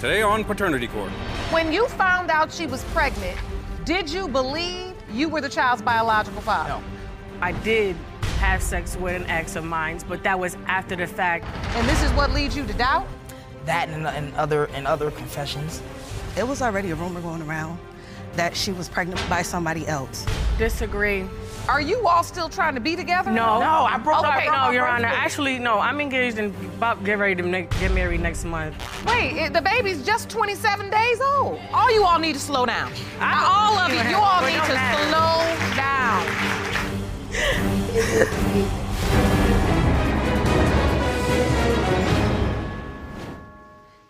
Today on Paternity Court. When you found out she was pregnant, did you believe you were the child's biological father? No. I did have sex with an ex of mine, but that was after the fact. And this is what leads you to doubt? That and other confessions. It was already a rumor going around that she was pregnant by somebody else. Disagree. Are you all still trying to be together? No. No, I broke up. Okay, no, Your Honor. Actually, no, I'm engaged and about get ready to get married next month. Wait, the baby's just 27 days old. All you all need to slow down. All of you all need to slow down.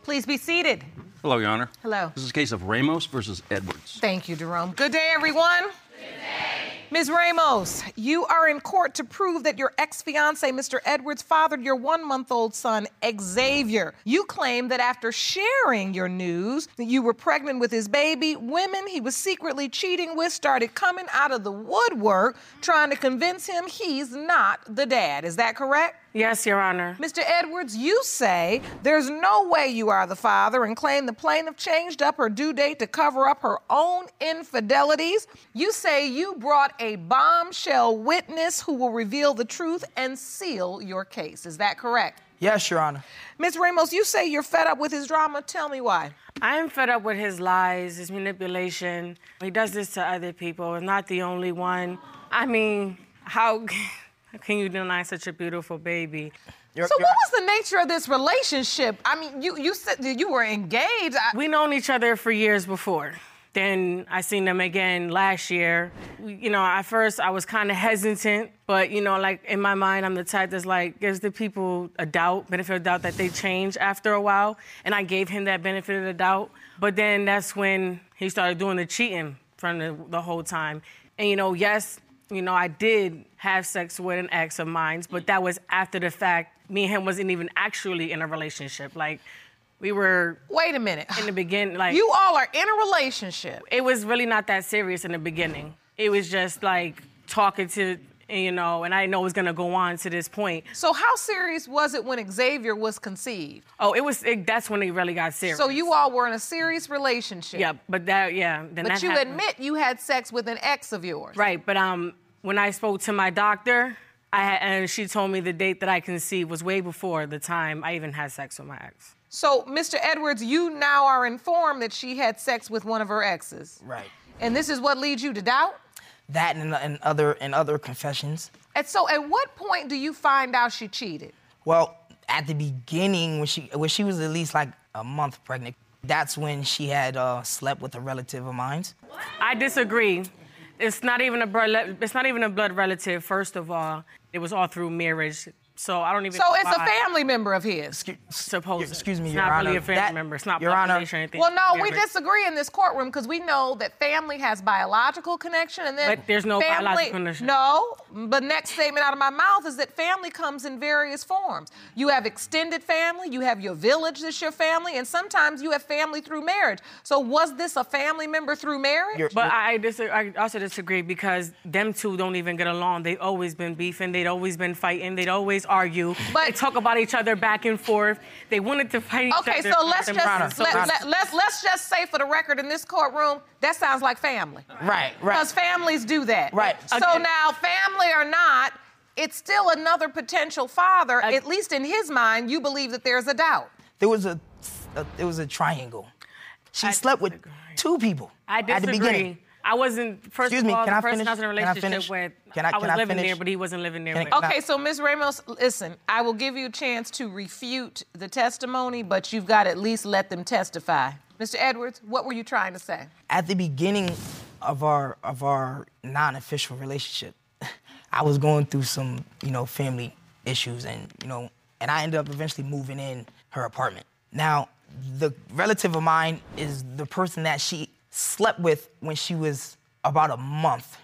Please be seated. Hello, Your Honor. Hello. This is a case of Ramos versus Edwards. Thank you, Jerome. Good day, everyone. Good day. Ms. Ramos, you are in court to prove that your ex-fiancé, Mr. Edwards, fathered your one-month-old son, Xavier. You claim that after sharing your news that you were pregnant with his baby, women he was secretly cheating with started coming out of the woodwork trying to convince him he's not the dad. Is that correct? Yes, Your Honor. Mr. Edwards, you say there's no way you are the father and claim the plaintiff changed up her due date to cover up her own infidelities. You say you brought a bombshell witness who will reveal the truth and seal your case. Is that correct? Yes, Your Honor. Ms. Ramos, you say you're fed up with his drama. Tell me why. I am fed up with his lies, his manipulation. He does this to other people. He's not the only one. I mean, how... can you deny such a beautiful baby? So what was the nature of this relationship? I mean, you said that you were engaged. We've known each other for years before. Then I seen them again last year. You know, at first I was kind of hesitant, but, you know, like, in my mind, I'm the type that's like, gives the people a doubt, benefit of doubt that they change after a while, and I gave him that benefit of the doubt. But then that's when he started doing the cheating from the whole time. And, you know, yes... you know, I did have sex with an ex of mine, but that was after the fact. Me and him wasn't even actually in a relationship. Like, we were... Wait a minute. In the beginning, like... You all are in a relationship. It was really not that serious in the beginning. It was just, like, talking to, you know, and I didn't know it was going to go on to this point. So how serious was it when Xavier was conceived? Oh, it was... that's when it really got serious. So you all were in a serious relationship. Yeah, but that... yeah. Then but that you happened. Admit you had sex with an ex of yours. Right, but, when I spoke to my doctor, and she told me the date that I conceived was way before the time I even had sex with my ex. So, Mr. Edwards, you now are informed that she had sex with one of her exes. Right. And this is what leads you to doubt? That and other confessions. And so, at what point do you find out she cheated? Well, at the beginning, when she was at least like a month pregnant, that's when she had slept with a relative of mine. What? I disagree. It's not even a blood relative. First of all, it was all through marriage, so I don't even. So it's a family member of his. Excuse me, it's Your Honor. It's not really a family member. It's not blood relation or anything. Well, no, we disagree in this courtroom because we know that family has biological connection, and then but there's no family, biological connection. No, but next statement out of my mouth is that family comes in various forms. You have extended family, you have your village that's your family, and sometimes you have family through marriage. So was this a family member through marriage? I also disagree because them two don't even get along. They've always been beefing. They've always been fighting. They'd always argue. But they talk about each other back and forth. They wanted to fight each other. Okay, so let's just say for the record in this courtroom, that sounds like family. Right, right. Because families do that. Right. So now, family or not, it's still another potential father. At least in his mind, you believe that there's a doubt. There was a triangle. She slept with two people. I disagree. At the beginning. I wasn't, first of all, the person I was in a relationship with, I was living there, but he wasn't living there. Okay, so Ms. Ramos, listen, I will give you a chance to refute the testimony, but you've got to at least let them testify. Mr. Edwards, what were you trying to say? At the beginning, of our non-official relationship. I was going through some, you know, family issues, and you know, and I ended up eventually moving in her apartment. Now, the relative of mine is the person that she slept with when she was about a month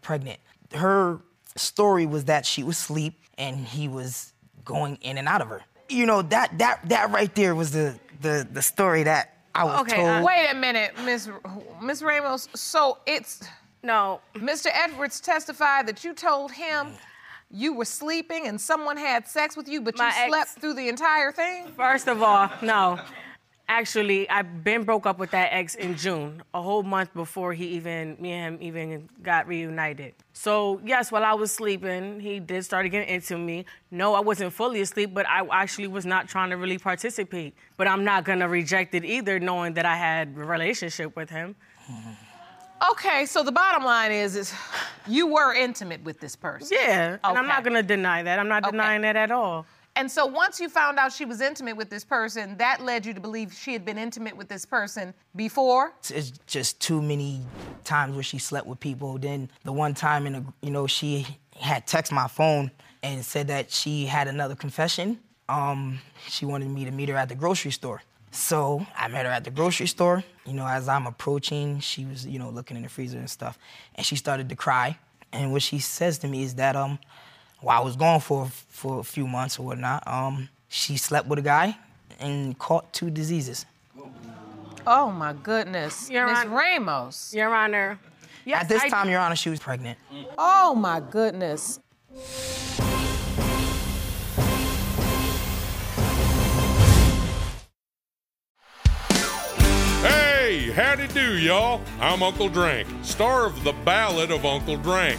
pregnant. Her story was that she was asleep and he was going in and out of her. You know, that right there was the story that I was told. Okay, wait a minute, Miss Ramos. So it's no, Mr. Edwards testified that you told him you were sleeping and someone had sex with you, but you slept through the entire thing? First of all, no. Actually, I've been broke up with that ex in June, a whole month before me and him even got reunited. So yes, while I was sleeping, he did start getting into me. No, I wasn't fully asleep, but I actually was not trying to really participate. But I'm not gonna reject it either, knowing that I had a relationship with him. Okay, so the bottom line is you were intimate with this person. Yeah, okay. And I'm not gonna deny that. I'm not denying that at all. And so once you found out she was intimate with this person, that led you to believe she had been intimate with this person before? It's just too many times where she slept with people. Then the one time, you know, she had texted my phone and said that she had another confession. She wanted me to meet her at the grocery store. So I met her at the grocery store. You know, as I'm approaching, she was, you know, looking in the freezer and stuff. And she started to cry. And what she says to me is that, while I was gone for a few months or whatnot, she slept with a guy and caught 2 diseases. Oh, my goodness. Ms. Ramos. Your Honor. Yes, at this time, Your Honor, she was pregnant. Oh, my goodness. Hey, howdy do, y'all. I'm Uncle Drank, star of The Ballad of Uncle Drank.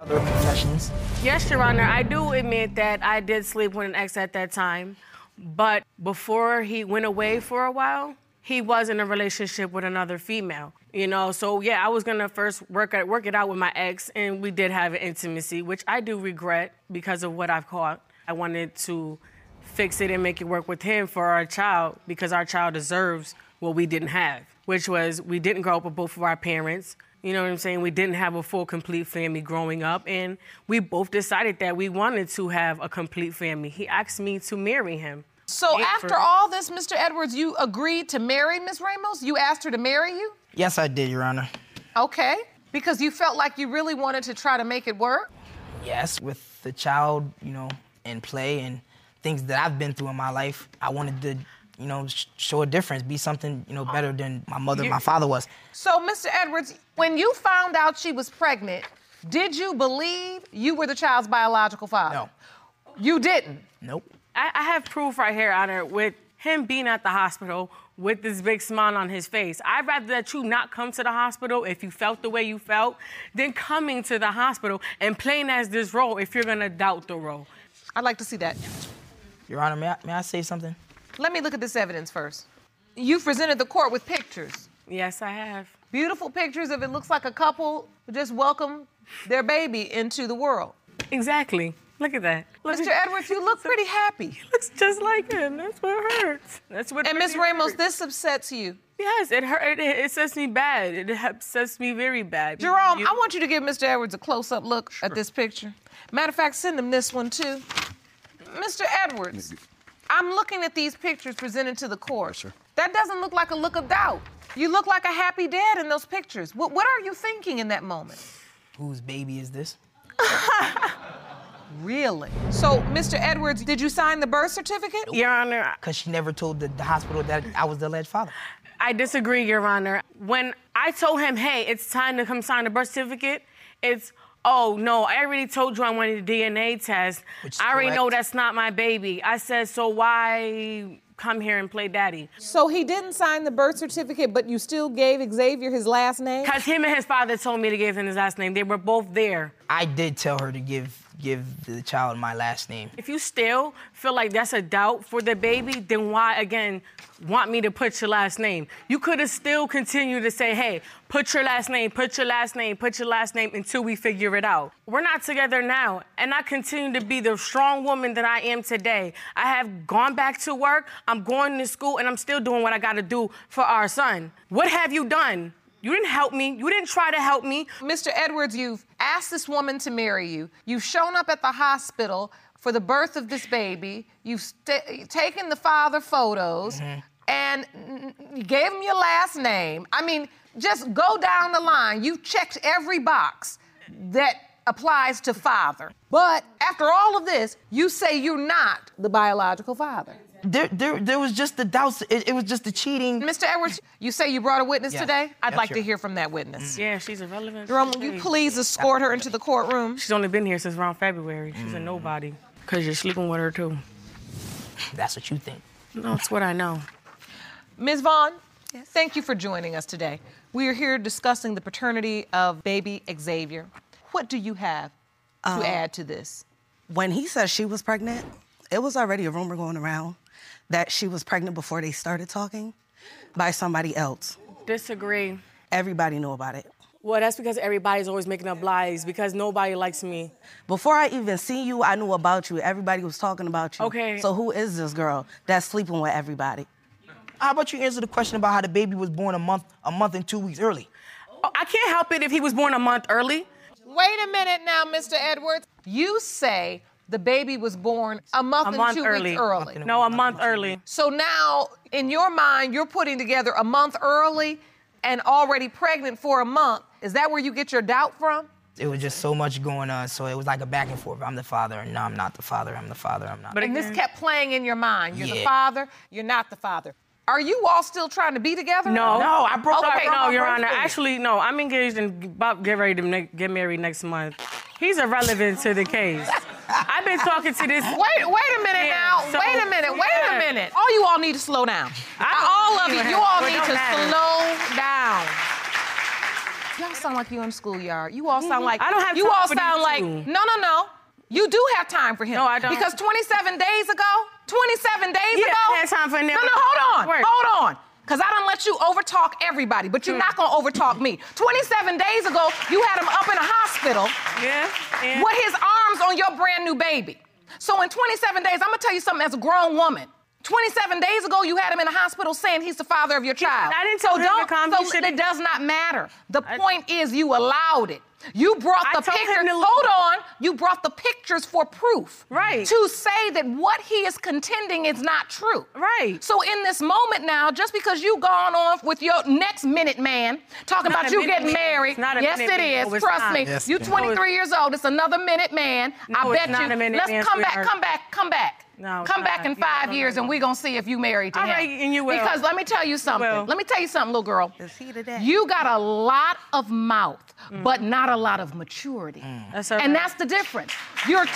Other confessions? Yes, Your Honor, I do admit that I did sleep with an ex at that time, but before he went away for a while, he was in a relationship with another female, you know? So yeah, I was gonna first work it out with my ex, and we did have an intimacy, which I do regret because of what I've caught. I wanted to fix it and make it work with him for our child, because our child deserves what we didn't have, which was we didn't grow up with both of our parents. You know what I'm saying? We didn't have a full, complete family growing up, and we both decided that we wanted to have a complete family. He asked me to marry him. So after all this, Mr. Edwards, you agreed to marry Ms. Ramos? You asked her to marry you? Yes, I did, Your Honor. Okay. Because you felt like you really wanted to try to make it work? Yes, with the child, you know, in play and things that I've been through in my life, I wanted to, you know, show a difference, be something, you know, better than my mother and my father was. So, Mr. Edwards, when you found out she was pregnant, did you believe you were the child's biological father? No. You didn't? Nope. I have proof right here, Honor, with him being at the hospital with this big smile on his face. I'd rather that you not come to the hospital if you felt the way you felt than coming to the hospital and playing as this role if you're gonna doubt the role. I'd like to see that. Your Honor, may I say something? Let me look at this evidence first. You've presented the court with pictures. Yes, I have. Beautiful pictures of it looks like a couple just welcomed their baby into the world. Exactly. Look at that. Mr. Edwards, you look pretty happy. He looks just like him. That's what hurts. That's what. And Ms. Ramos, this upsets you. Yes, it hurts. It upsets me bad. It upsets me very bad. Jerome, I want you to give Mr. Edwards a close-up look at this picture. Matter of fact, send him this one, too. Mr. Edwards. I'm looking at these pictures presented to the court. Yes, sir. That doesn't look like a look of doubt. You look like a happy dad in those pictures. What are you thinking in that moment? Whose baby is this? Really? So, Mr. Edwards, did you sign the birth certificate? Your Honor. Because she never told the hospital that I was the alleged father. I disagree, Your Honor. When I told him, hey, it's time to come sign the birth certificate, it's... Oh, no, I already told you I wanted a DNA test. I already know that's not my baby. I said, so why come here and play daddy? So he didn't sign the birth certificate, but you still gave Xavier his last name? Because him and his father told me to give him his last name. They were both there. I did tell her to give the child my last name. If you still feel like that's a doubt for the baby, then why, again, want me to put your last name? You could have still continued to say, hey, put your last name, put your last name, put your last name until we figure it out. We're not together now, and I continue to be the strong woman that I am today. I have gone back to work, I'm going to school, and I'm still doing what I gotta do for our son. What have you done? You didn't help me. You didn't try to help me. Mr. Edwards, you've asked this woman to marry you. You've shown up at the hospital for the birth of this baby. You've taken the father photos and gave him your last name. I mean, just go down the line. You've checked every box that applies to father. But after all of this, you say you're not the biological father. There was just the doubts. It was just the cheating. Mr. Edwards, you say you brought a witness today? I'd like to hear from that witness. Yeah, she's irrelevant. Jerome, will you please escort her into the courtroom? She's only been here since around February. She's a nobody. Because you're sleeping with her, too. That's what you think. No, it's what I know. Ms. Vaughn, thank you for joining us today. We are here discussing the paternity of baby Xavier. What do you have to add to this? When he says she was pregnant, it was already a rumor going around that she was pregnant before they started talking by somebody else. Disagree. Everybody knew about it. Well, that's because everybody's always making up lies because nobody likes me. Before I even seen you, I knew about you. Everybody was talking about you. Okay. So who is this girl that's sleeping with everybody? How about you answer the question about how the baby was born a month and 2 weeks early? Oh, I can't help it if he was born a month early. Wait a minute now, Mr. Edwards. You say the baby was born a month and two weeks early. No, a month early. So now, in your mind, you're putting together a month early and already pregnant for a month. Is that where you get your doubt from? It was just so much going on, so it was like a back and forth. I'm the father, and no, I'm not the father, I'm the father, I'm not. But this kept playing in your mind. You're the father, you're not the father. Are you all still trying to be together? No. No, I broke up. Okay, no, Your Honor. Actually, no, I'm engaged and about get ready to get married next month. He's irrelevant to the case. I've been talking to this... Wait a minute. All you all need to slow down. All of you, you all need to slow down. Y'all sound like you're in the schoolyard. You all sound like... I don't have time for you all sound like... No. You do have time for him. No, I don't. Because 27 days ago... I had time for him. No, hold on. Because I done let you overtalk everybody, but you're not going to overtalk me. 27 days ago, you had him up in a hospital with his arms on your brand new baby. So in 27 days, I'm going to tell you something as a grown woman. 27 days ago, you had him in the hospital saying he's the father of your child. I didn't tell him. It does not matter. The point is you allowed it. You brought the pictures. Hold on. You brought the pictures for proof. Right. To say that what he is contending is not true. Right. So in this moment now, just because you gone on with your next minute man talking about you getting married. Yes, it is. Trust me. You're 23 years old. It's another minute man. I bet you. Let's come back. No, come back in 5 years and we're going to see if you married to him. All right, and you will. Because let me tell you something. Let me tell you something, little girl. You got a lot of mouth, but not a lot of maturity. That's right. And that's the difference. You're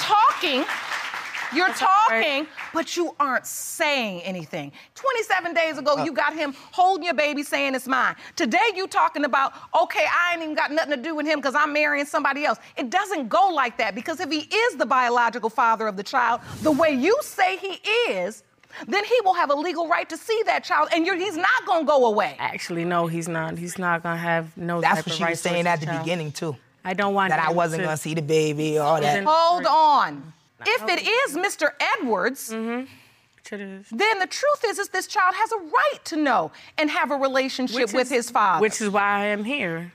talking, but you aren't saying anything. 27 days ago, you got him holding your baby saying it's mine. Today, you talking about, okay, I ain't even got nothing to do with him because I'm marrying somebody else. It doesn't go like that because if he is the biological father of the child, the way you say he is, then he will have a legal right to see that child, and he's not going to go away. Actually, no, he's not. He's not going to have no type of right. That's what she was saying at the beginning, too. I don't want that. I wasn't going to see the baby or all that. Hold on. If it is Mr. Edwards, then the truth is this child has a right to know and have a relationship with his father. Which is why I am here.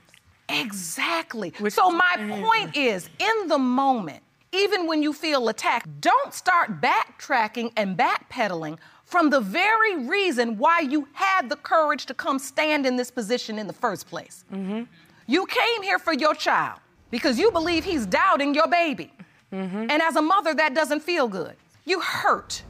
Exactly. So my point is, in the moment, even when you feel attacked, don't start backtracking and backpedaling from the very reason why you had the courage to come stand in this position in the first place. You came here for your child because you believe he's doubting your baby. And as a mother, that doesn't feel good. You hurt,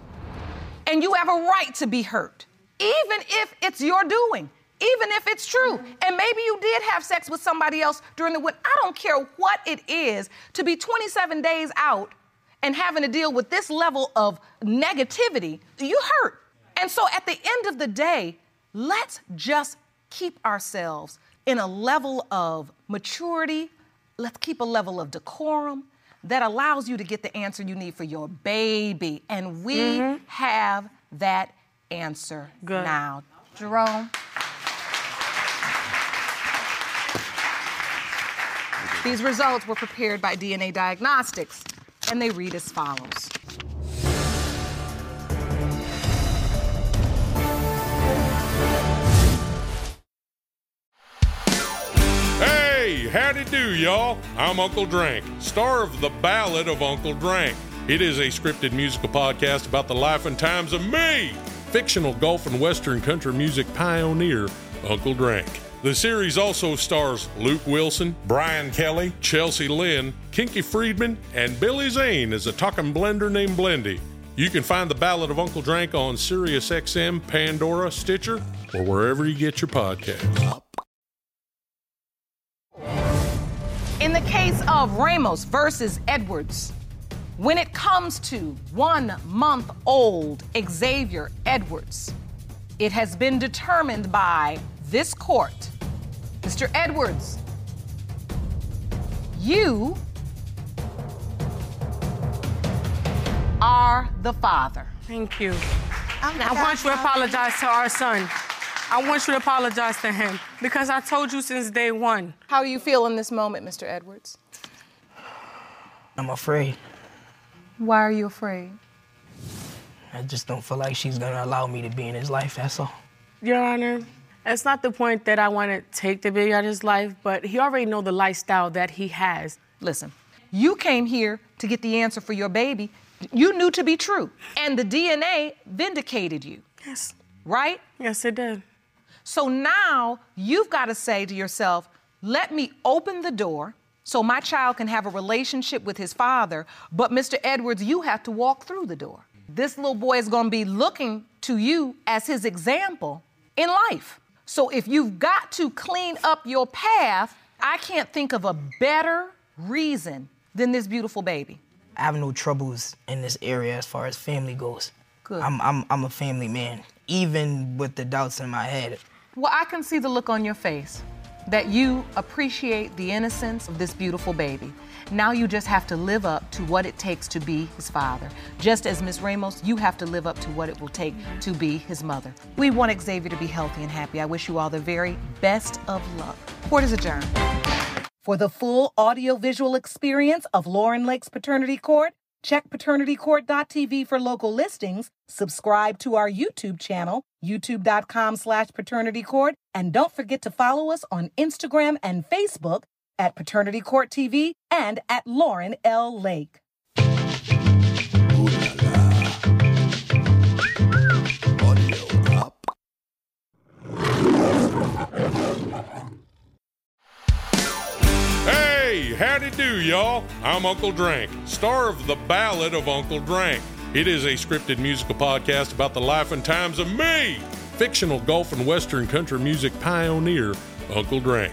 and you have a right to be hurt, even if it's your doing, even if it's true. And maybe you did have sex with somebody else during the week. I don't care what it is to be 27 days out and having to deal with this level of negativity. You hurt. And so at the end of the day, let's just keep ourselves in a level of maturity, let's keep a level of decorum that allows you to get the answer you need for your baby. And we have that answer now. Jerome. These results were prepared by DNA Diagnostics, and they read as follows. Hey, howdy do, y'all. I'm Uncle Drank, star of The Ballad of Uncle Drank. It is a scripted musical podcast about the life and times of me, fictional golf and western country music pioneer, Uncle Drank. The series also stars Luke Wilson, Brian Kelly, Chelsea Lynn, Kinky Friedman, and Billy Zane as a talking blender named Blendy. You can find The Ballad of Uncle Drank on SiriusXM, Pandora, Stitcher, or wherever you get your podcasts. In the case of Ramos versus Edwards, when it comes to 1-month-old Xavier Edwards, it has been determined by this court, Mr. Edwards, you are the father. Thank you. I want you to apologize to our son. I want you to apologize to him because I told you since day one. How do you feel in this moment, Mr. Edwards? I'm afraid. Why are you afraid? I just don't feel like she's gonna allow me to be in his life, that's all. Your Honor, it's not the point that I want to take the baby out of his life, but he already know the lifestyle that he has. Listen, you came here to get the answer for your baby you knew to be true, and the DNA vindicated you. Yes. Right? Yes, it did. So now you've got to say to yourself, let me open the door so my child can have a relationship with his father, but Mr. Edwards, you have to walk through the door. This little boy is going to be looking to you as his example in life. So if you've got to clean up your path, I can't think of a better reason than this beautiful baby. I have no troubles in this area as far as family goes. Good. I'm a family man, even with the doubts in my head. Well, I can see the look on your face that you appreciate the innocence of this beautiful baby. Now you just have to live up to what it takes to be his father. Just as Ms. Ramos, you have to live up to what it will take to be his mother. We want Xavier to be healthy and happy. I wish you all the very best of luck. Court is adjourned. For the full audiovisual experience of Lauren Lake's Paternity Court, check paternitycourt.tv for local listings, subscribe to our YouTube channel, youtube.com/paternitycourt, and don't forget to follow us on Instagram and Facebook at Paternity Court TV and at Lauren L. Lake. Hey, howdy do, y'all. I'm Uncle Drank, star of The Ballad of Uncle Drank. It is a scripted musical podcast about the life and times of me, fictional golf and western country music pioneer, Uncle Drank.